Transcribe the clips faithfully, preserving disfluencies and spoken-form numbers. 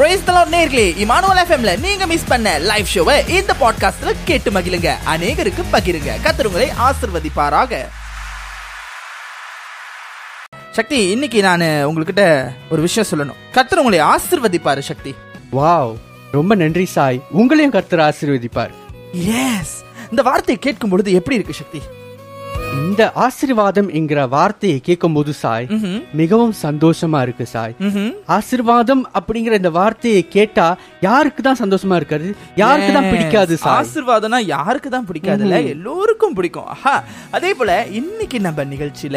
Praise the Lord நேயர்களே, Emmanuel எஃப்எம்ல நீங்க மிஸ் பண்ண லைவ் ஷோவை இந்த பாட்காஸ்ட்ல கேட்டு மகிழுங்க, அநேகருக்கு பகிருங்க. கர்த்தர் உங்களை ஆசீர்வதிப்பாராக. சக்தி, இன்னைக்கு நான் உங்ககிட்ட ஒரு விஷயம் சொல்லணும். கர்த்தர் உங்களை ஆசீர்வதிப்பாரு சக்தி. வாவ், ரொம்ப நன்றி சாய். உங்களையும் கர்த்தர் ஆசீர்வதிப்பார். எஸ், இந்த வார்த்தையை கேட்கும் பொழுது எப்படி இருக்கு சக்தி? இந்த ஆசீர்வாதம் என்கிற வார்த்தையை கேட்கும் போது சாய் மிகவும் சந்தோஷமா இருக்கு சாய். ஆசீர்வாதம் அப்படிங்கிற இந்த வார்த்தையை கேட்டா யாருக்கு தான் சந்தோஷமா இருக்காது, யாருக்கு தான் பிடிக்காது சாய்? ஆசீர்வாதம்னா யாருக்கு தான் பிடிக்காதுல்ல, எல்லோருக்கும் பிடிக்கும். அதே போல இன்னைக்கு நம்ம நிகழ்ச்சியில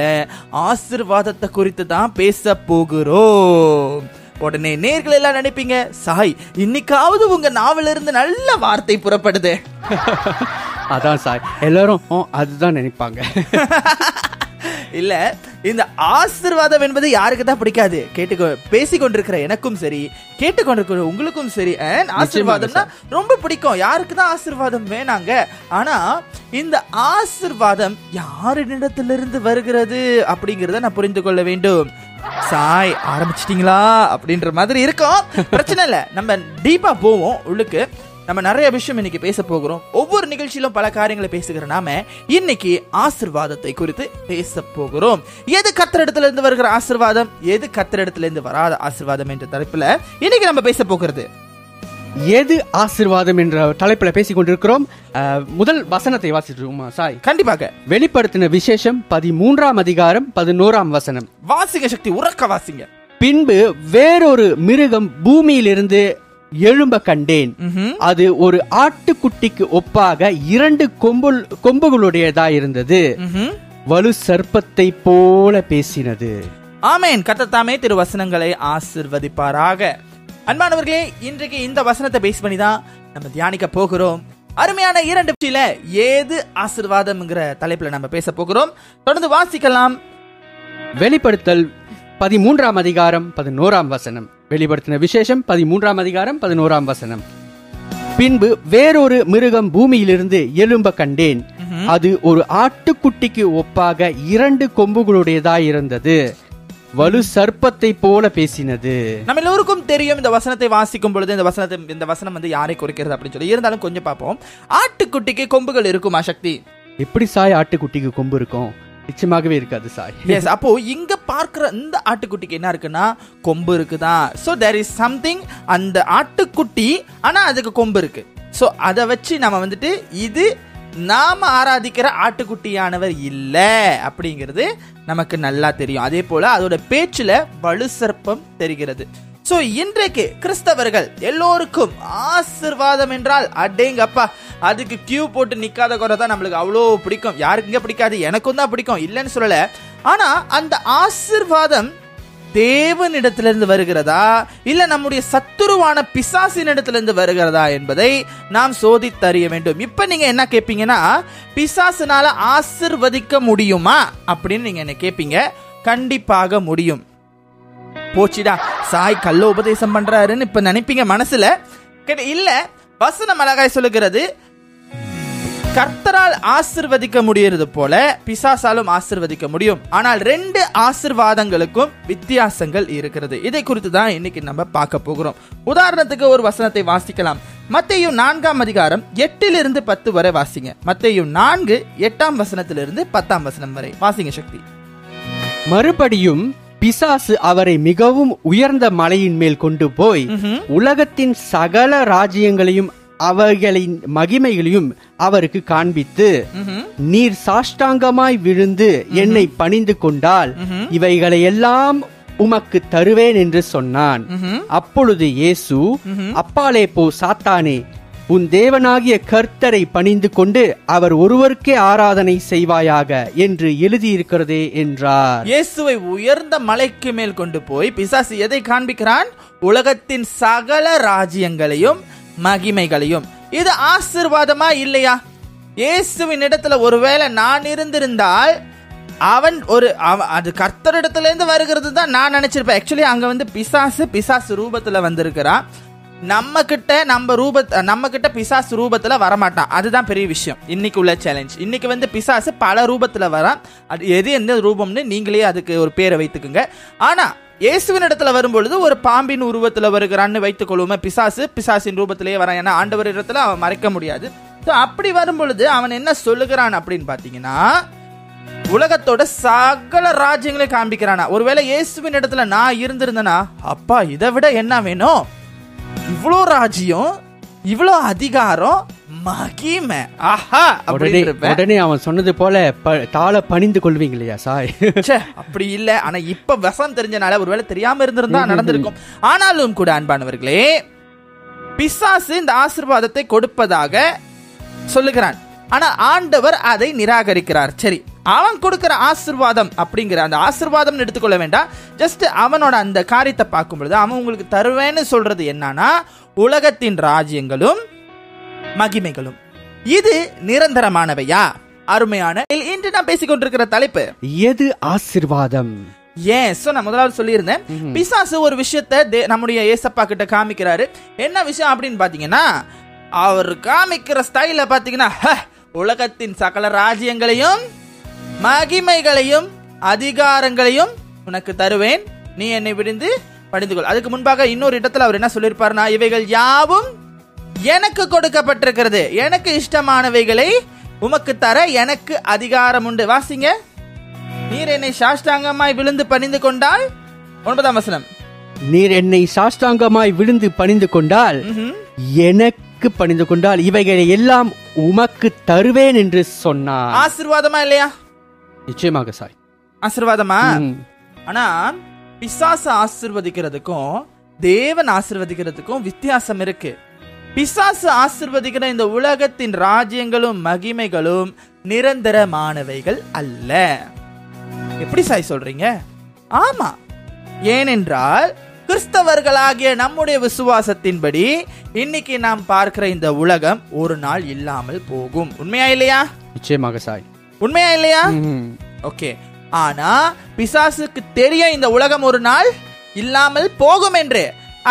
ஆசீர்வாதத்தை குறித்து தான் பேச போகிறோம். உடனே நேயர்கள் எல்லாம் நினைப்பீங்க, சாய் இன்னைக்காவது உங்க நாவல இருந்து நல்ல வார்த்தை புறப்படுது. அதான் சாய், எல்லாரும் அதுதான் நினைப்பாங்க இல்ல? இந்த ஆசீர்வாதம் என்பது யாருக்கு தான் பிடிக்காது? கேட்டு பேசிக்கொண்டிருக்கிற எனக்கும் சரி, கேட்டுக்கொண்டிருக்கிற உங்களுக்கும் சரி, ஆசீர்வாதம்னா ரொம்ப பிடிக்கும். யாருக்கு தான் ஆசீர்வாதம் வேணாங்க? ஆனா இந்த ஆசீர்வாதம் யாரிடத்திலிருந்து வருகிறது அப்படிங்கறத நான் புரிந்து கொள்ள வேண்டும். சாய் ஆரம்பிச்சிட்டீங்களா அப்படின்ற மாதிரி இருக்கும். பிரச்சனை இல்லை, நம்ம டீப்பா போவோம் உள்ளுக்கு. நம்ம நிறைய விஷயம் இன்னைக்கு பேச போகிறோம். ஒவ்வொரு நிகழ்ச்சியிலும் பல காரியங்களை பேசுகிற நாம இன்னைக்கு ஆசீர்வாதத்தை குறித்து பேச போகிறோம். எது கத்திரிடத்துல இருந்து வருகிற ஆசீர்வாதம், எது கத்திரிடத்துல இருந்து வராத ஆசீர்வாதம் என்ற தலைப்புல இன்னைக்கு நம்ம பேச போகிறது. எது ஆசீர்வாதம் என்ற தலைப்புல பேசிக் கொண்டிருக்கிறோம். முதல் வசனத்தை வாசிச்சிருவோமா சாய்? கண்டிப்பாக. வெளிப்படுத்தின விசேஷம் பதிமூன்றாம் அதிகாரம் பதினோராம் வசனம். வாசிங்க சக்தி, உறக்க வாசிங்க. பின்பு வேறொரு மிருகம் பூமியிலிருந்து எழும்ப கண்டேன். அது ஒரு ஆட்டுக்குட்டிக்கு ஒப்பாக இரண்டு கொம்பு கொம்புகளுடையதா இருந்தது. வலு சர்ப்பத்தை போல பேசினது. ஆமேன். கர்த்தத்தாமே திருவசனங்களை ஆசீர்வதிப்பாராக. அன்பானவர்களே, இன்றைக்கு இந்த வசனத்தை பேஸ் பண்ணி தான் நம்ம தியானிக்க போகிறோம். அருமையான இரண்டு விஷயில ஏது ஆசீர்வாதம்ங்கிற தலைப்புல நம்ம பேச போகிறோம். தொடர்ந்து வாசிக்கலாம். வெளிப்படுத்தல் பதிமூன்றாம் அதிகாரம் பதினோராம் வசனம். வெளிப்படுத்தின விசேஷம் பதிமூன்றாம் அதிகாரம் பதினோராம் வசனம். பின்பு வேறொரு மிருகம் பூமியிலிருந்து எழும்ப கண்டேன். அது ஒரு ஆட்டுக்குட்டிக்கு ஒப்பாக இரண்டு கொம்புகளுடையதாய் இருந்தது. வலு சர்ப்பத்தை போல பேசினது. நம்ம எல்லோருக்கும் தெரியும் இந்த வசனத்தை வாசிக்கும் பொழுது இந்த வசனத்தை இந்த வசனம் வந்து யாரை குறிக்கிறது அப்படின்னு சொல்லி. இருந்தாலும் கொஞ்சம் பார்ப்போம். ஆட்டுக்குட்டிக்கு கொம்புகள் இருக்குமா சக்தி? எப்படி சாய் ஆட்டுக்குட்டிக்கு கொம்பு இருக்கும்? நிச்சயமாகவே இருக்காது சாய். எஸ், அப்போ இங்க பார்க்கிற இந்த ஆட்டுக்குட்டிக்கு என்ன இருக்குன்னா கொம்பு இருக்குதா? சோ தேர் இஸ் சம்திங் அந்த ஆட்டுக்குட்டி, ஆனா அதுக்கு கொம்பு இருக்கு. சோ அதை வச்சு நம்ம வந்துட்டு இது நாம ஆராதிக்கிற ஆட்டுக்குட்டியானவர் இல்ல அப்படிங்கிறது நமக்கு நல்லா தெரியும். அதே போல அதோட பேச்சுல வலு சர்ப்பம் தெரிகிறது. சோ இன்றைக்கு கிறிஸ்தவர்கள் எல்லோருக்கும் ஆசீர்வாதம் என்றால் அடேங்கப்பா, அதுக்கு கியூ போட்டு நிக்காத குறை தான் நம்மளுக்கு அவ்வளோ பிடிக்கும். யாருக்குங்க பிடிக்காது? எனக்கும் தான் பிடிக்கும், இல்லைன்னு சொல்லல. ஆனா அந்த ஆசீர்வாதம் தேவனிடத்திலிருந்து வருகிறதா இல்ல நம்முடைய சத்துருவான பிசாசின் இடத்திலிருந்து வருகிறதா என்பதை நாம் சோதித்தறிய வேண்டும். இப்ப நீங்க என்ன கேட்பீங்கன்னா, பிசாசுனால ஆசீர்வதிக்க முடியுமா அப்படின்னு நீங்க என்ன கேட்பீங்க. கண்டிப்பாக முடியும். போச்சுடா, சாய் கள்ள உபதேசம் பண்றாருன்னு இப்ப நினைப்பீங்க மனசுல. இல்ல, வசனம் அழகாய் சொல்லுகிறது, கர்த்தரால் ஆசீர்வதிக்க முடியறது போல பிசாசாலும் ஆசீர்வதிக்க முடியும். ஆனால் ரெண்டு ஆசீர்வாதங்களுக்கும் வித்தியாசங்கள் இருக்கிறது. இதை குறித்து தான் இன்னைக்கு நம்ம பார்க்க போகிறோம். உதாரணத்துக்கு ஒரு வசனத்தை வாசிக்கலாம். மத்தேயு நான்காம் அதிகாரம் எட்டிலிருந்து பத்து வரை வாசிங்க. மத்தேயு நான்கு எட்டாம் வசனத்திலிருந்து பத்தாம் வசனம் வரை வாசிங்க சக்தி. மறுபடியும் பிசாசு அவரை மிகவும் உயர்ந்த மலையின் மேல் கொண்டு போய் உலகத்தின் சகல ராஜ்யங்களையும் அவர்களின் மகிமைகளையும் அவருக்கு காண்பித்து, நீர் சாஷ்டாங்கமாய் விழுந்து என்னை பணிந்து கொண்டால் இவைகளை எல்லாம் உமக்கு தருவேன் என்று சொன்னான். அப்பொழுது இயேசு, அப்பாலே போ சாத்தானே, உன் தேவனாகிய கர்த்தரை பணிந்து கொண்டு அவர் ஒருவருக்கே ஆராதனை செய்வாயாக என்று எழுதியிருக்கிறதே என்றார். இயேசுவை உயர்ந்த மலைக்கு மேல் கொண்டு போய் பிசாசு எதை காண்பிக்கிறான்? உலகத்தின் சகல ராஜ்யங்களையும் மகிமைகளையும். இது ஆசீர்வாதமா இல்லையா? இயேசுவின் இடத்துல ஒருவேளை நான் இருந்திருந்தால் அவன் ஒரு அது கர்த்தரிடத்துல இருந்து வருகிறது தான் நான் நினைச்சிருப்பேன். ஆக்சுவலி அங்க வந்து பிசாசு பிசாசு ரூபத்துல வந்திருக்கிறான். நம்ம கிட்ட நம்ம ரூப நம்ம கிட்ட பிசாசு ரூபத்துல வரமாட்டான். அதுதான் பெரிய விஷயம். இன்னைக்கு உள்ள சேலஞ்ச், இன்னைக்கு வந்து பிசாசு பல ரூபத்துல வரான். அது எது எந்த ரூபம்னு நீங்களே அதுக்கு ஒரு பேரை வைத்துக்குங்க. ஆனா இயேசுவின் இடத்துல வரும்பொழுது ஒரு பாம்பின் உருவத்தில் வருகிறான்னு வைத்துக் கொள்வோமே, பிசாசு பிசாசின் ரூபத்திலேயே வரான், ஏன்னா ஆண்டவர் இடத்துல அவன் மறைக்க முடியாது. ஸோ அப்படி வரும்பொழுது அவன் என்ன சொல்லுகிறான் அப்படின்னு பார்த்தீங்கன்னா, உலகத்தோட சகல ராஜ்யங்களையும் காண்பிக்கிறானா. ஒருவேளை இயேசுவின் இடத்துல நான் இருந்திருந்தேனா, அப்பா இதை விட என்ன வேணும், இவ்வளோ ராஜ்யம், இவ்வளோ அதிகாரம், மகிமை, ஆஹா அப்படின்னு அவன் சொன்னது போல தாள பணிந்து கொள்வீங்க இல்லையா சாய்? அப்படி இல்லை, ஆனா இப்ப விஷம் தெரிஞ்சனால ஒருவேளை தெரியாம இருந்திருந்தா நடந்திருக்கும். ஆனாலும் கூட அன்பானவர்களே, பிசாசு இந்த ஆசீர்வாதத்தை கொடுப்பதாக சொல்லுகிறான், ஆனா ஆண்டவர் அதை நிராகரிக்கிறார். சரி, அவன் கொடுக்கிற ஆசீர்வாதம் அப்படிங்கிற அந்த ஆசீர்வாதம் எடுத்துக்கொள்ள வேண்டாம். ஜஸ்ட் அவனோட அந்த காரியத்தை பார்க்கும் பொழுது அவன் உங்களுக்கு தருவேன்னு சொல்றது என்னன்னா, உலகத்தின் ராஜ்யங்களும் மகிமைகளும் இது நிரந்தரமானவையா? அருமையான இன்று நான் பேசிக்கொண்டிருக்கிற தலைப்பு எது? ஆசீர்வாதம். ஏன் நான் முதலாவது சொல்லியிருந்தேன், பிசாசு ஒரு விஷயத்தை நம்முடைய ஏசப்பா கிட்ட காமிக்கிறாரு. என்ன விஷயம் அப்படின்னு பாத்தீங்கன்னா, அவர் காமிக்கிற ஸ்டைல பாத்தீங்கன்னா, உலகத்தின் சகல ராஜ்யங்களையும் மகிமைகளையும் அதிகாரங்களையும் உனக்கு தருவேன், நீ என்னை விடுந்து பணிந்து கொள். அதுக்கு முன்பாக இன்னொரு இடத்துல அவர் என்ன சொல்லியிருப்பாருன்னா, இவைகள் யாவும் எனக்கு கொடுக்கப்பட்டிருக்கிறது, எனக்கு இஷ்டமானவைகளை உமக்கு தர எனக்கு அதிகாரம் உண்டு. வாசிங்க, நீர் என்னை சாஷ்டாங்கமாய் விழுந்து பணிந்து கொண்டால், ஒன்பதாம் வசனம், நீர் என்னை சாஷ்டாங்கமாய் விழுந்து பணிந்து கொண்டால், எனக்கு பணிந்து கொண்டால் இவைகளை எல்லாம் உமக்கு தருவேன் என்று சொன்னார். ஆசீர்வாதமா இல்லையா? நிச்சயமாக சாய், ஆசீர்வாதமா. ஆனா பிசாசு ஆசீர்வதிக்கிறதுக்கும் தேவன் ஆசீர்வதிக்கிறதுக்கும் வித்தியாசம் இருக்கு. பிசாசு ஆசீர்வதிக்கிற இந்த உலகத்தின் ராஜ்யங்களும் மகிமைகளும் நிரந்தரமானவைகள் அல்ல. எப்படி சாய் சொல்றீங்க? ஆமா, ஏனென்றால் கிறிஸ்தவர்களாகிய நம்முடைய விசுவாசத்தின்படி இன்னைக்கு நாம் பார்க்கிற இந்த உலகம் ஒரு நாள் இல்லாமல் போகும். உண்மையா இல்லையா? நிச்சயமாக சாய், உண்மையா இல்லையா? ஓகே, ஆனா பிசாசுக்கு தெரியும் இந்த உலகம் ஒரு நாள் இல்லாமல் போகும் என்று.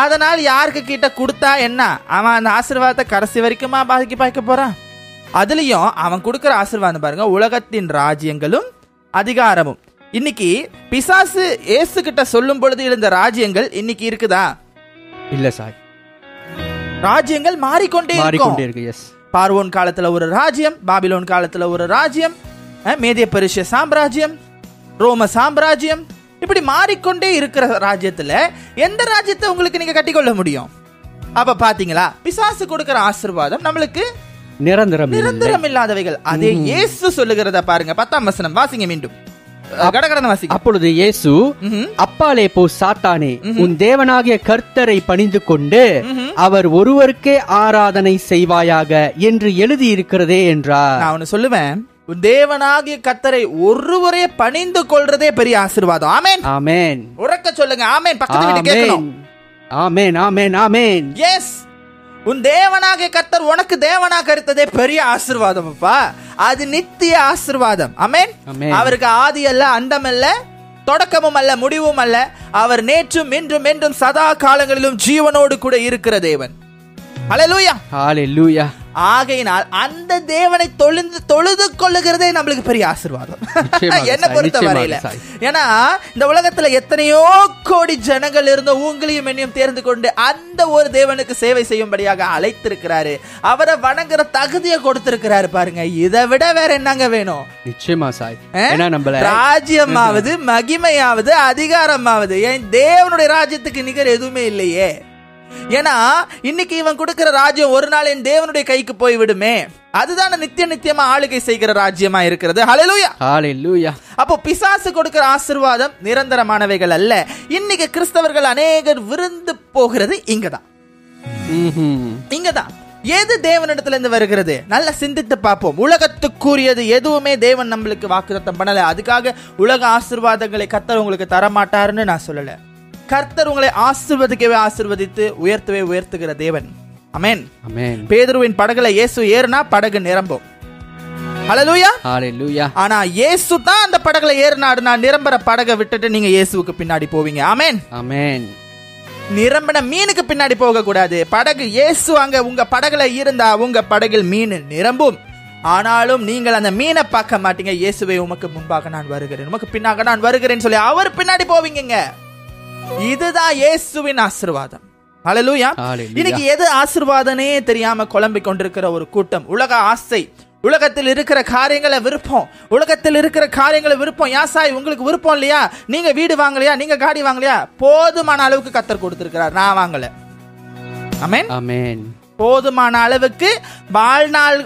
அதனால் யாருக்கு கிட்ட கொடுத்தா என்ன, அவன் அந்த ஆசீர்வாதத்தை கடைசி வரைக்குமா பாதிக்க பாய்க்க போறான். அதுலயும் அவன் கொடுக்கற ஆசீர்வாதம் பாருங்க, உலகத்தின் ராஜ்யங்களும் அதிகாரமும். இன்னைக்கு பிசாசு ஏசு கிட்ட சொல்லும் பொழுது இருந்த ராஜ்யங்கள் இன்னைக்கு இருக்குதா? இல்ல சாய், ராஜ்யங்கள் மாறிக்கொண்டே மாறிக்கொண்டே இருக்கு. பார்வோன் காலத்துல ஒரு ராஜ்யம், பாபிலோன் காலத்துல ஒரு ராஜ்யம், மேதிய பெருஷிய சாம்ராஜ்யம், ரோம சாம்ராஜ்யம், இப்படி மாறிக்கொண்டே இருக்கிற ராஜ்யத்துல எந்த ராஜ்யத்தை உங்களுக்கு நீங்க கட்டிக்கொள்ள முடியும்? அப்ப பாத்தீங்களா, பிசாசு கொடுக்கிற ஆசீர்வாதம் நம்மளுக்கு நிரந்தரம் நிரந்தரம் இல்லாதவைகள். அதே இயேசு சொல்லுகிறத பாருங்க, பத்தாம் வசனம் வாசிங்க, மீண்டும் கடகடன வாசிங்க. அப்பொழுது இயேசு, அப்பாலே போ சாத்தானே, உன் தேவனாகிய கர்த்தரை பணிந்து கொண்டு அவர் ஒருவருக்கே ஆராதனை செய்வாயாக என்று எழுதி இருக்கிறதே என்றார். நான் ஒன்னு சொல்லுவேன், தேவனாகிய கர்த்தரை ஒருவரே பணிந்து கொள்றதே பெரிய ஆசீர்வாதம். ஆமென் ஆமென், உரக்க சொல்லுங்க ஆமென், பக்கத்து வீட்டு கேக்கணும் ஆமென் ஆமென் ஆமென். எஸ், உன் தேவனாகிய கர்த்தர் உனக்கு தேவனாக கருத்ததே பெரிய ஆசீர்வாதம் அப்பா, அது நித்திய ஆசீர்வாதம். ஆமென். அவருக்கு ஆதி அல்ல, அந்தம் அல்ல, தொடக்கமும் அல்ல, முடிவும் அல்ல. அவர் நேற்றும் இன்றும் என்றும் சதா காலங்களிலும் ஜீவனோடு கூட இருக்கிற தேவன். ஹல்லேலூயா ஹல்லேலூயா. ஆகையினால் அந்த தேவனை தொழுந்து தொழுது கொள்ளுகிறதே நம்மளுக்கு பெரிய ஆசீர்வாதம் என்ன பொறுத்த வரையில. ஏன்னா இந்த உலகத்துல எத்தனையோ கோடி ஜனங்கள் இருந்த உங்களையும் என்னையும் தேர்ந்து கொண்டு அந்த ஒரு தேவனுக்கு சேவை செய்யும்படியாக அழைத்திருக்கிறாரு, அவரை வணங்குற தகுதியை கொடுத்திருக்கிறாரு. பாருங்க, இதை விட வேற என்னங்க வேணும்? நிச்சயமா சாய், நம்மள ராஜ்யமாவது மகிமையாவது அதிகாரமாவது என் தேவனுடைய ராஜ்யத்துக்கு நிகர் எதுவுமே இல்லையே. ஏன்னா இன்னைக்கு இவன் கொடுக்கிற ராஜ்யம் ஒரு நாள் என் தேவனுடைய கைக்கு போய்விடுமே, அதுதான் நித்திய நித்தியமா ஆளுகை செய்கிற ராஜ்யமா இருக்கிறது. ஹல்லேலூயா ஹல்லேலூயா. அப்போ பிசாசு கொடுக்கிற ஆசீர்வாதம் நிரந்தரமானவைகள் அல்ல. இன்னைக்கு கிறிஸ்தவர்கள் அநேகர் விருந்து போகிறது இங்கதான் இங்கதான். எது தேவனிடத்துல இருந்து வருகிறது? நல்லா சிந்தித்து பார்ப்போம். உலகத்துக்குரியது எதுவுமே தேவன் நம்மளுக்கு வாக்குத்தத்தம் பண்ணல. அதுக்காக உலக ஆசீர்வாதங்களை கர்த்தர் உங்களுக்கு தரமாட்டாருன்னு நான் சொல்லல. கர்த்தர் உங்களை ஆசீர்வதிக்கவே ஆசீர்வதித்து உயர்த்தவே உயர்த்துகிற தேவன். ஆமென் ஆமென். பேதுருவின் படகுல இயேசு ஏறுனா படகு நிரம்பும். ஹல்லேலூயா ஹல்லேலூயா. ஆனா இயேசு தான் அந்த படகுல ஏறினாருனா நிரம்பற படகை விட்டுட்டு நீங்க இயேசுவுக்கு பின்னாடி போவீங்க. ஆமென் ஆமென். நிரம்பின மீனுக்கு பின்னாடி போக கூடாது. படகு இயேசு அங்க உங்க படகுல இருந்தா உங்க படகில் மீன் நிரம்பும். ஆனாலும் நீங்கள் அந்த மீனை பார்க்க மாட்டீங்க. இயேசுவே உமக்கு முன்பாக நான் வருகிறேன், உமக்கு பின்னாக நான் வருகிறேன் சொல்லி அவர் பின்னாடி போவீங்க. இதுதான் இயேசுவின் ஆசீர்வாதம். ஹல்லேலூயா. இன்னைக்கு எது ஆசீர்வாதனே தெரியாம குழம்பிக் கொண்டிருக்கிற ஒரு கூட்டம். உலக ஆசை, உலகத்தில் இருக்கிற காரியங்களை விருப்பம், உலகத்தில் இருக்கிற காரியங்களை விருப்பம். யா சாய், உங்களுக்கு விருப்பம் இல்லையா? நீங்க வீடு வாங்கலையா? நீங்க காடி வாங்கலையா? போதுமான அளவுக்கு கர்த்தர் கொடுத்திருக்கிறார். நான் வாங்கல. ஆமென், ஆமென். போதுமான அளவுக்கு வாழ்நாள்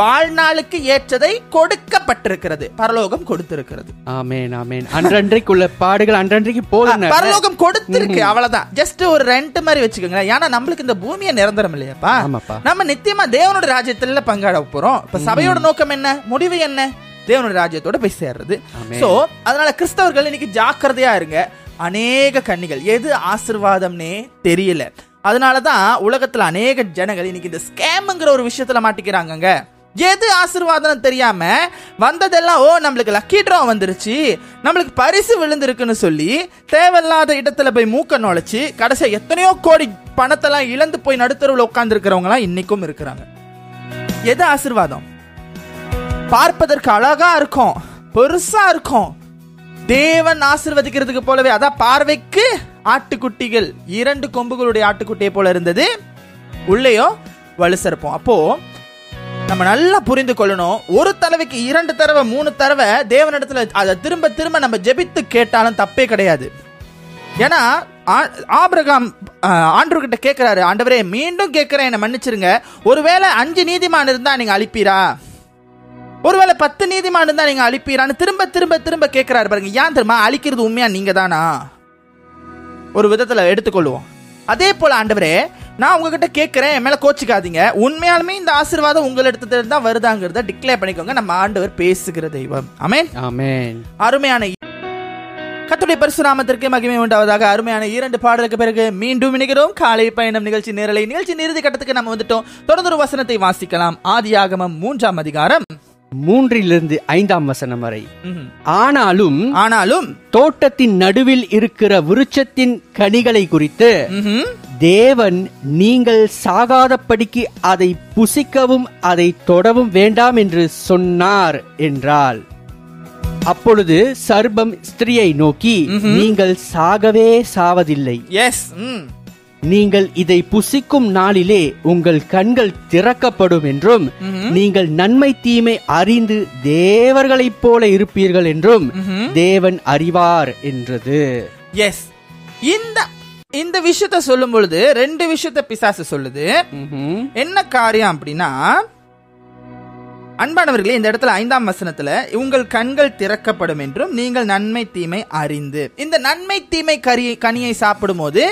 வாழ்நாளுக்கு ஏற்றதை கொடுக்கப்பட்டிருக்கிறது, பரலோகம் கொடுத்திருக்கிறது. ஆமென், ஆமென். அன்றன்றைக்குள்ள பாடுகள் அன்றன்றைக்கு போதும், பரலோகம் கொடுத்திருக்கு. அவ்வளவுதான். ஜஸ்ட் ஒரு ரெண்ட் மாதிரி வச்சுக்கோங்க. ஏன்னா நம்மளுக்கு இந்த பூமியை நிரந்தரம் இல்லையாப்பா. நம்ம நித்தியமா தேவனோட ராஜ்யத்துல பங்காட போறோம். இப்ப சபையோட நோக்கம் என்ன, முடிவு என்ன? தேவனோட ராஜ்யத்தோட போய் சேர்றது. சோ அதனால கிறிஸ்தவர்கள் இன்னைக்கு ஜாக்கிரதையா இருங்க. அநேக கண்ணிகள் எது ஆசீர்வாதம்னே தெரியல. அதனாலதான் உலகத்துல அநேக ஜனங்கள் இன்னைக்கு இந்த ஸ்கேம்ங்கிற ஒரு விஷயத்துல மாட்டிக்கிறாங்க. எது ஆசீர்வாதம் தெரியாம வந்ததெல்லாம், ஓ நம்மளுக்கு லக்கி ட்ரா வந்துருச்சு, நம்மளுக்கு பரிசு விழுந்திருக்குன்னு சொல்லி தேவையில்லாத இடத்துல போய் மூக்க நுழைச்சு கடைசியா எத்தனையோ கோடி பணத்தெல்லாம் இழந்து போய் நடுத்தருவில் உட்கார்ந்து இருக்கிறவங்க எல்லாம் இன்னைக்கும் இருக்கிறாங்க. எது ஆசீர்வாதம் பார்ப்பதற்கு அழகா இருக்கும், பெருசா இருக்கும், தேவன் ஆசீர்வதிக்கிறதுக்கு போலவே. அதான் பார்வைக்கு ஆட்டுக்குட்டிகள், இரண்டு கொம்புகளுடைய ஆட்டுக்குட்டியை போல இருந்தது, உள்ளேயோ வலுசற்பம். அப்போ நம்ம நல்லா புரிந்து கொள்ளணும். ஒரு தடவைக்கு இரண்டு தடவை மூணு தடவை தேவனிடத்துல அதை திரும்ப திரும்ப நம்ம ஜெபித்து கேட்டாலும் தப்பே கிடையாது. ஏன்னா ஆபிரகாம் ஆண்டவர் கிட்ட கேட்கிறாரு, ஆண்டவரே மீண்டும் கேட்கிறேன், என்னை மன்னிச்சிருங்க, ஒருவேளை அஞ்சு நீதிமான் இருந்தா நீங்க அழிப்பீரா, ஒருவேளை பத்து நீதிமான் இருந்தா நீங்க அழிப்பீரான்னு திரும்ப திரும்ப திரும்ப கேட்கிறாரு. பாருங்க, ஏன் தெரியுமா? அழிக்கிறது உண்மையா நீங்க தானா? ஒரு விதத்துல எடுத்துக்கொள்வோம். அதே போல ஆண்டவரே நான் உங்ககிட்ட கேட்கிறேன், என் மேல கோச்சிக்காதீங்க, உண்மையாலுமே இந்த ஆசீர்வாதம் உங்களிடத்துல இருந்தா வருதாங்கிறத டிக்ளேர் பண்ணிக்கோங்க. நம்ம ஆண்டவர் பேசுகிற தெய்வம். ஆமென், ஆமென். அருமையான கர்த்தருடைய பரிசுநாமத்திற்கு மகிமை உண்டாவதாக. அருமையான இரண்டு பாடலுக்கு பிறகு மீண்டும் இணைகிறோம். காலை பயணம் நிகழ்ச்சி நேரலை நிகழ்ச்சி இறுதி கட்டத்துக்கு நம்ம வந்துட்டோம். தொடர்ந்து ஒரு வசனத்தை வாசிக்கலாம். ஆதியாகமம் மூன்றாம் அதிகாரம் மூன்றிலிருந்து ஐந்தாம் வசனம் வரை. ஆனாலும் ஆனாலும் தோட்டத்தின் நடுவில் இருக்கிற விருட்சத்தின் கனிகளை குறித்து தேவன், நீங்கள் சாகாதபடிக்கு அதை புசிக்கவும் அதை தொடவும் வேண்டாம் என்று சொன்னார் என்றால், அப்பொழுது சர்பம் ஸ்திரியை நோக்கி, நீங்கள் சாகவே சாவதில்லை, நீங்கள் இதை புசிக்கும் நாளிலே உங்கள் கண்கள் திறக்கப்படும் என்றும், நீங்கள் நன்மை தீமை அறிந்து தேவர்களைப் போல இருப்பீர்கள் என்றும் தேவன் அறிவார் என்றது. எஸ், இந்த இந்த விஷயத்த சொல்லும் பொழுது ரெண்டு விஷயத்த பிசாசு சொல்லுது. என்ன காரியம் அப்படின்னா, அன்பானவர்களே, இந்த இடத்துல ஐந்தாம் வசனத்துல உங்கள் கண்கள் திறக்கப்படும் என்றும் நீங்கள் நன்மை தீமை அறிந்து, இந்த நன்மை தீமை கறி கனியை சாப்பிடும் போது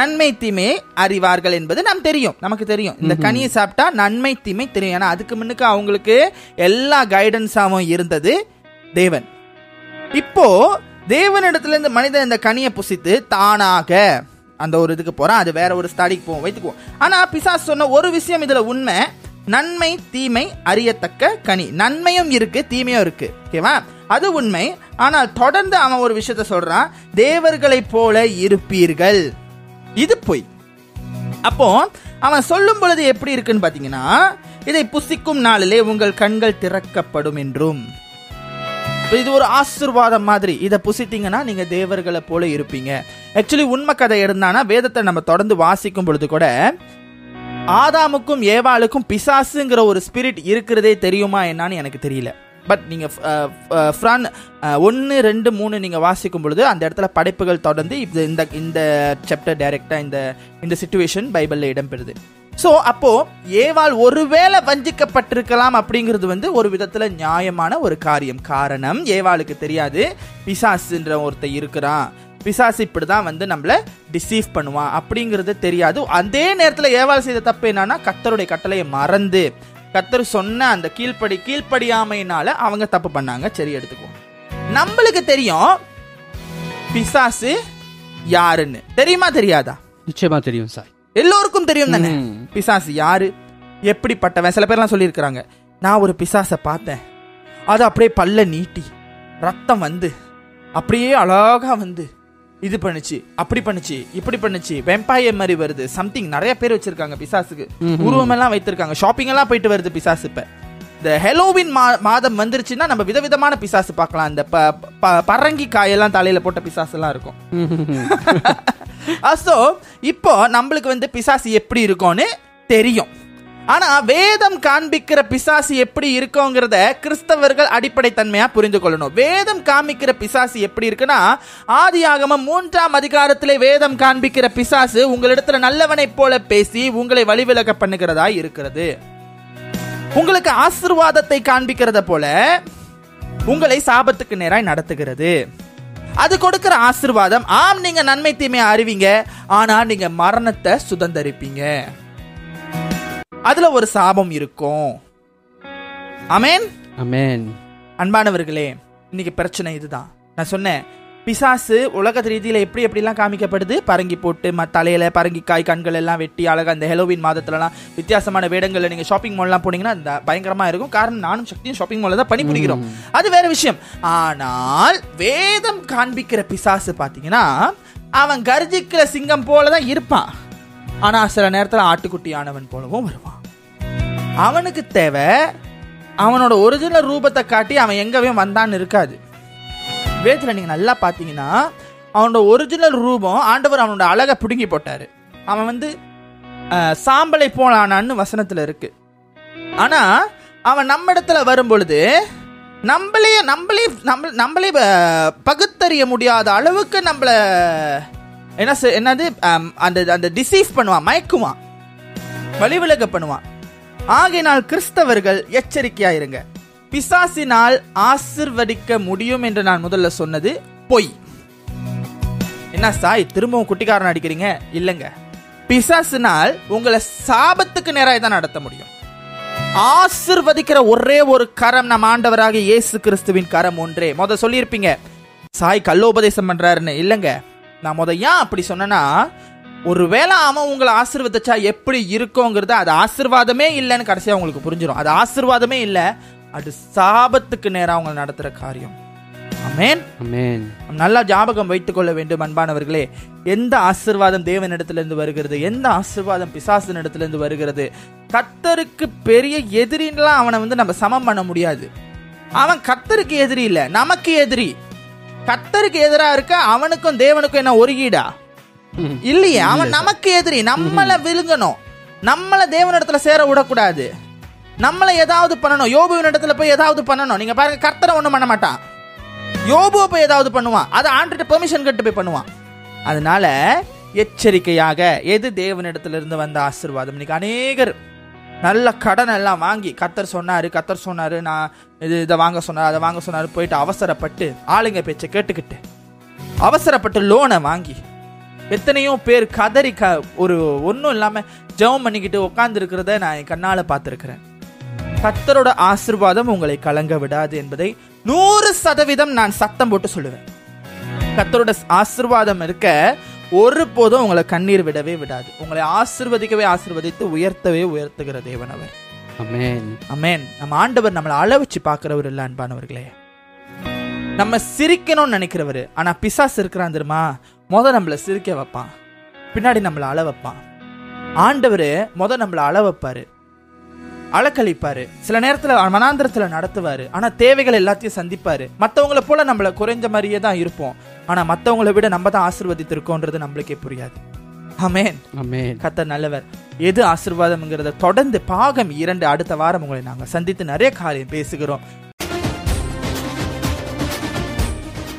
நன்மை தீமையை அறிவார்கள் என்பது நாம் தெரியும், நமக்கு தெரியும். இந்த கனியை சாப்பிட்டா நன்மை தீமை தெரியும். ஏன்னா அதுக்கு முன்னுக்கு அவங்களுக்கு எல்லா கைடன்ஸாவும் இருந்தது தேவன். இப்போ தேவனிடத்துல இருந்து மனிதன் இந்த கனியை புசித்து தானாக அந்த ஒரு இதுக்கு போறான். அது வேற ஒரு ஸ்டடிக்கு போவோம், வைத்துக்குவோம். ஆனா பிசாசு சொன்ன ஒரு விஷயம் இதுல உண்மை, நன்மை தீமை அறியத்தக்க கனி, நன்மையும் இருக்கு தீமையும் இருக்கு, ஓகேவா? அது உண்மை. ஆனால் தொடர்ந்து அவன் ஒரு விஷயத்த சொல்றான், தேவர்களை போல இருப்பீர்கள். இது போய் அப்போ அவன் சொல்லும் பொழுது எப்படி இருக்குன்னு பாத்தீங்கன்னா, இதை புசிக்கும் நாளிலே உங்கள் கண்கள் திறக்கப்படும் என்றும், இது ஒரு ஆசீர்வாதம் மாதிரி. இதை புசித்தீங்கன்னா நீங்க தேவர்களை போல இருப்பீங்க. ஆக்சுவலி உண்மை கதை இருந்தானா வேதத்தை நம்ம தொடர்ந்து வாசிக்கும் பொழுது கூட ஆதாமுக்கும் ஏவாளுக்கும் பிசாசுங்கிற ஒரு ஸ்பிரிட் இருக்கிறதே தெரியுமா என்னான்னு எனக்கு தெரியல. பட் நீங்கள் ஒன்று ரெண்டு மூணு நீங்கள் வாசிக்கும் பொழுது அந்த இடத்துல படைப்புகள் தொடர்ந்து இது இந்த இந்த சாப்டர் டைரெக்டாக இந்த இந்த சிச்சுவேஷன் பைபிளில் இடம்பெறுது. ஸோ அப்போது ஏவாள் ஒருவேளை வஞ்சிக்கப்பட்டிருக்கலாம் அப்படிங்கிறது வந்து ஒரு விதத்தில் நியாயமான ஒரு காரியம். காரணம், ஏவாளுக்கு தெரியாது பிசாசுன்ற ஒருத்தர் இருக்கிறான், பிசாசு இப்படிதான் வந்து நம்மளை டிசீவ் பண்ணுவான் அப்படிங்கிறது தெரியாது. அதே நேரத்தில் ஏவாள் செய்த தப்பு என்னன்னா, கர்த்தருடைய கட்டளையை மறந்து கர்த்தர் சொன்ன அந்த கீழ்ப்படி கீழ்ப்படியாமையினால அவங்க தப்பு பண்ணாங்க. சரி, எடுத்துக்குவோம். நம்மளுக்கு தெரியும் பிசாசு யாருன்னு, தெரியுமா தெரியாதா? நிச்சயமா தெரியும் சார், எல்லோருக்கும் தெரியும் தானே பிசாசு யாரு, எப்படிப்பட்டவன். சில பேர்லாம் சொல்லியிருக்கிறாங்க, நான் ஒரு பிசாசை பார்த்தேன், அது அப்படியே பல்ல நீட்டி ரத்தம் வந்து அப்படியே அழகா வந்து இது பண்ணுச்சு, அப்படி பண்ணுச்சு, இப்படி பண்ணுச்சு, வெம்பயர் மாதிரி வருது, சம்திங். நிறைய பேர் வச்சிருக்காங்க பிசாசுக்கு, உருவம் எல்லாம் வைத்திருக்காங்க, ஷாப்பிங் எல்லாம் போயிட்டு வருது பிசாசு. இப்ப இந்த ஹெலோவின் மாதம் வந்துருச்சுன்னா நம்ம விதவிதமான பிசாசு பார்க்கலாம். இந்த பரங்கி காயெல்லாம் தலையில போட்ட பிசாசு எல்லாம் இருக்கும். ஸோ இப்போ நம்மளுக்கு வந்து பிசாசு எப்படி இருக்கும்னு தெரியும். ஆனால் வேதம் காண்பிக்கிற பிசாசு எப்படி இருக்குங்கிறத கிறிஸ்தவர்கள் அடிப்படை தன்மையாக புரிந்து கொள்ளணும். வேதம் காமிக்கிற பிசாசு எப்படி இருக்குன்னா, ஆதியாகமம் மூன்றாம் அதிகாரத்திலே வேதம் காண்பிக்கிற பிசாசு உங்களிடத்துல நல்லவனைப் போல பேசி உங்களை வழிவிலக பண்ணுகிறதா இருக்கிறது. உங்களுக்கு ஆசீர்வாதத்தை காண்பிக்கிறத போல உங்களை சாபத்துக்கு நேராய் நடத்துகிறது. அது கொடுக்கிற ஆசீர்வாதம், ஆம் நீங்க நன்மை தீமையை அறிவீங்க, ஆனா நீங்க மரணத்தை சுதந்தரிப்பீங்க, அதுல ஒரு சாபம் இருக்கும். ஆமென் ஆமென். அன்பானவர்களே, இன்னைக்கு பிரச்சனை இதுதான். நான் சொன்னேன், பிசாசு உலக ரீதியில எப்படி எப்படிலாம் காமிக்கப்படுது, பரங்கி போட்டு தலையில பரங்கிக்காய், கண்கள் எல்லாம் வெட்டி அழகாக, அந்த ஹெலோவின் மாதத்துலலாம் வித்தியாசமான வேடங்களில் நீங்கள் ஷாப்பிங் மால்லாம் போனீங்கன்னா இந்த பயங்கரமாக இருக்கும். காரணம், நானும் சக்தியும் ஷாப்பிங் மாலில் தான் பணிபுரிகிறோம், அது வேறு விஷயம். ஆனால் வேதம் காண்பிக்கிற பிசாசு பார்த்தீங்கன்னா, அவன் கர்ஜிக்கிற சிங்கம் போல தான் இருப்பான், ஆனால் சில நேரத்தில் ஆட்டுக்குட்டி ஆனவன் போலவும் வருவான். அவனுக்கு தேவை அவனோட ஒரிஜினல் ரூபத்தை காட்டி அவன் எங்கவே வந்தான்னு இருக்காது. வேதத்தில் நீங்கள் நல்லா பார்த்தீங்கன்னா, அவனோட ஒரிஜினல் ரூபம் ஆண்டவர் அவனோட அழகை பிடுங்கி போட்டார். அவன் வந்து சாம்பலை போல ஆனான்னு வசனத்தில் இருக்கு. ஆனால் அவன் நம்ம இடத்துல வரும்பொழுது நம்மளையே நம்மளே நம்ம நம்மளே பகுத்தறிய முடியாத அளவுக்கு நம்மளை என்ன என்னது அந்த அந்த டிசீஸ் பண்ணுவான், மயக்குவான், வழிவிலக பண்ணுவான். ஆகையினால் கிறிஸ்தவர்கள் எச்சரிக்கையாக இருங்க. பிசாசினால் ஆசிர்வதிக்க முடியும் என்று நான் முதல்ல சொன்னது பொய். என்ன சாய், திரும்பவும் குட்டிக்காரன் அடிக்கிறீங்க? இல்லைங்க, பிசாசினால் உங்களை சாபத்துக்கு நேராக தான் நடத்த முடியும். ஆசிர்வதிக்கிற ஒரே ஒரு கரம் நம் ஆண்டவராக இயேசு கிறிஸ்துவின் கரம் ஒன்றே. முத சொல்லியிருப்பீங்க, சாய் கள்ளோபதேசம் பண்றாருன்னு. இல்லைங்க, நான் முத ஏன் அப்படி சொன்னா, ஒருவேளை அவன் உங்களை ஆசிர்வதிச்சா எப்படி இருக்குங்கிறத அது ஆசிர்வாதமே இல்லைன்னு கடைசியாக உங்களுக்கு புரிஞ்சிடும். அது ஆசிர்வாதமே இல்லை, அது சாபத்துக்கு நேராக அவங்க நடத்துகிற காரியம். ஆமென் ஆமென். நல்லா ஞாபகம் வைத்துக் கொள்ள வேண்டும் அன்பானவர்களே, எந்த ஆசீர்வாதம் தேவனிடத்திலிருந்து வருகிறது, எந்த ஆசீர்வாதம் பிசாசினிடத்திலிருந்து வருகிறது. கர்த்தருக்கு பெரிய எதிரின்லாம் அவனை வந்து நம்ம சமம் பண்ண முடியாது. அவன் கர்த்தருக்கு எதிரி இல்லை, நமக்கு எதிரி. கர்த்தருக்கு எதிராக இருக்க அவனுக்கும் தேவனுக்கும் என்ன ஒருகீடா? இல்லையே, அவன் நமக்கு எதிரி. நம்மளை விழுங்கணும், நம்மளை தேவனிடத்துல சேர விடக்கூடாது, நம்மளை ஏதாவது பண்ணணும். யோபுவின் இடத்துல போய் ஏதாவது பண்ணணும். நீங்க பாருங்க, கர்த்தரை ஒன்றும் பண்ண மாட்டான், யோபுவை போய் ஏதாவது பண்ணுவான், அதை ஆண்டுகிட்ட பெர்மிஷன் கட்டு போய் பண்ணுவான். அதனால எச்சரிக்கையாக, எது தேவனிடத்திலிருந்து வந்த ஆசீர்வாதம். இன்னைக்கு அநேகர் நல்ல கடன் எல்லாம் வாங்கி, கர்த்தர் சொன்னாரு கர்த்தர் சொன்னாரு நான் இது இதை வாங்க சொன்னார் அதை வாங்க சொன்னாரு போயிட்டு அவசரப்பட்டு ஆளுங்க பேச்சை கேட்டுக்கிட்டு அவசரப்பட்டு லோனை வாங்கி எத்தனையோ பேர் கதறி க ஒரு ஒன்றும் இல்லாமல் ஜெபம் பண்ணிக்கிட்டு உட்காந்துருக்கிறத நான் என் கண்ணால் பார்த்துருக்கிறேன். கர்த்தரோட ஆசீர்வாதம் உங்களை கலங்க விடாது என்பதை நூறு சதவீதம் நான் சத்தம் போட்டு சொல்லுவேன். கர்த்தரோட ஆசீர்வாதம் இருக்க ஒரு போதும் உங்களை கண்ணீர் விடவே விடாது. உங்களை ஆசீர்வதிக்கவே ஆசீர்வதித்து உயர்த்தவே உயர்த்துகிற தேவன் அவர். ஆமென் ஆமென். நம்ம ஆண்டவர் நம்மளை அளவச்சு பார்க்கிறவர் இல்லை அன்பானவர்களே. நம்ம சிரிக்கணும்னு நினைக்கிறவர். ஆனால் பிசாசு இருக்கிறான் தெரியுமா, முதல் நம்மளை சிரிக்க வைப்பான், பின்னாடி நம்மளை அள வைப்பான். ஆண்டவர் முதல் நம்மளை அள வைப்பாரு, அலக்களிப்பாரு, சில நேரத்தில் மனாந்திரத்தில் நடத்துவார். ஆனால் தேவைகள் எல்லாத்தையும் சந்திப்பார். மற்றவங்களை போல நம்மளை குறைஞ்ச மாதிரியே தான் இருப்போம். ஆனால் மற்றவங்களை விட நம்ம தான் ஆசீர்வதித்திருக்கோன்றது நம்மளுக்கே புரியாது. ஆமென் ஆமென். கர்த்தர் நல்லவர். எது ஆசீர்வாதம்ங்கிறத தொடர்ந்து பாகம் இரண்டு அடுத்த வாரம் உங்களை நாங்கள் சந்தித்து நிறைய காரியம் பேசுகிறோம்.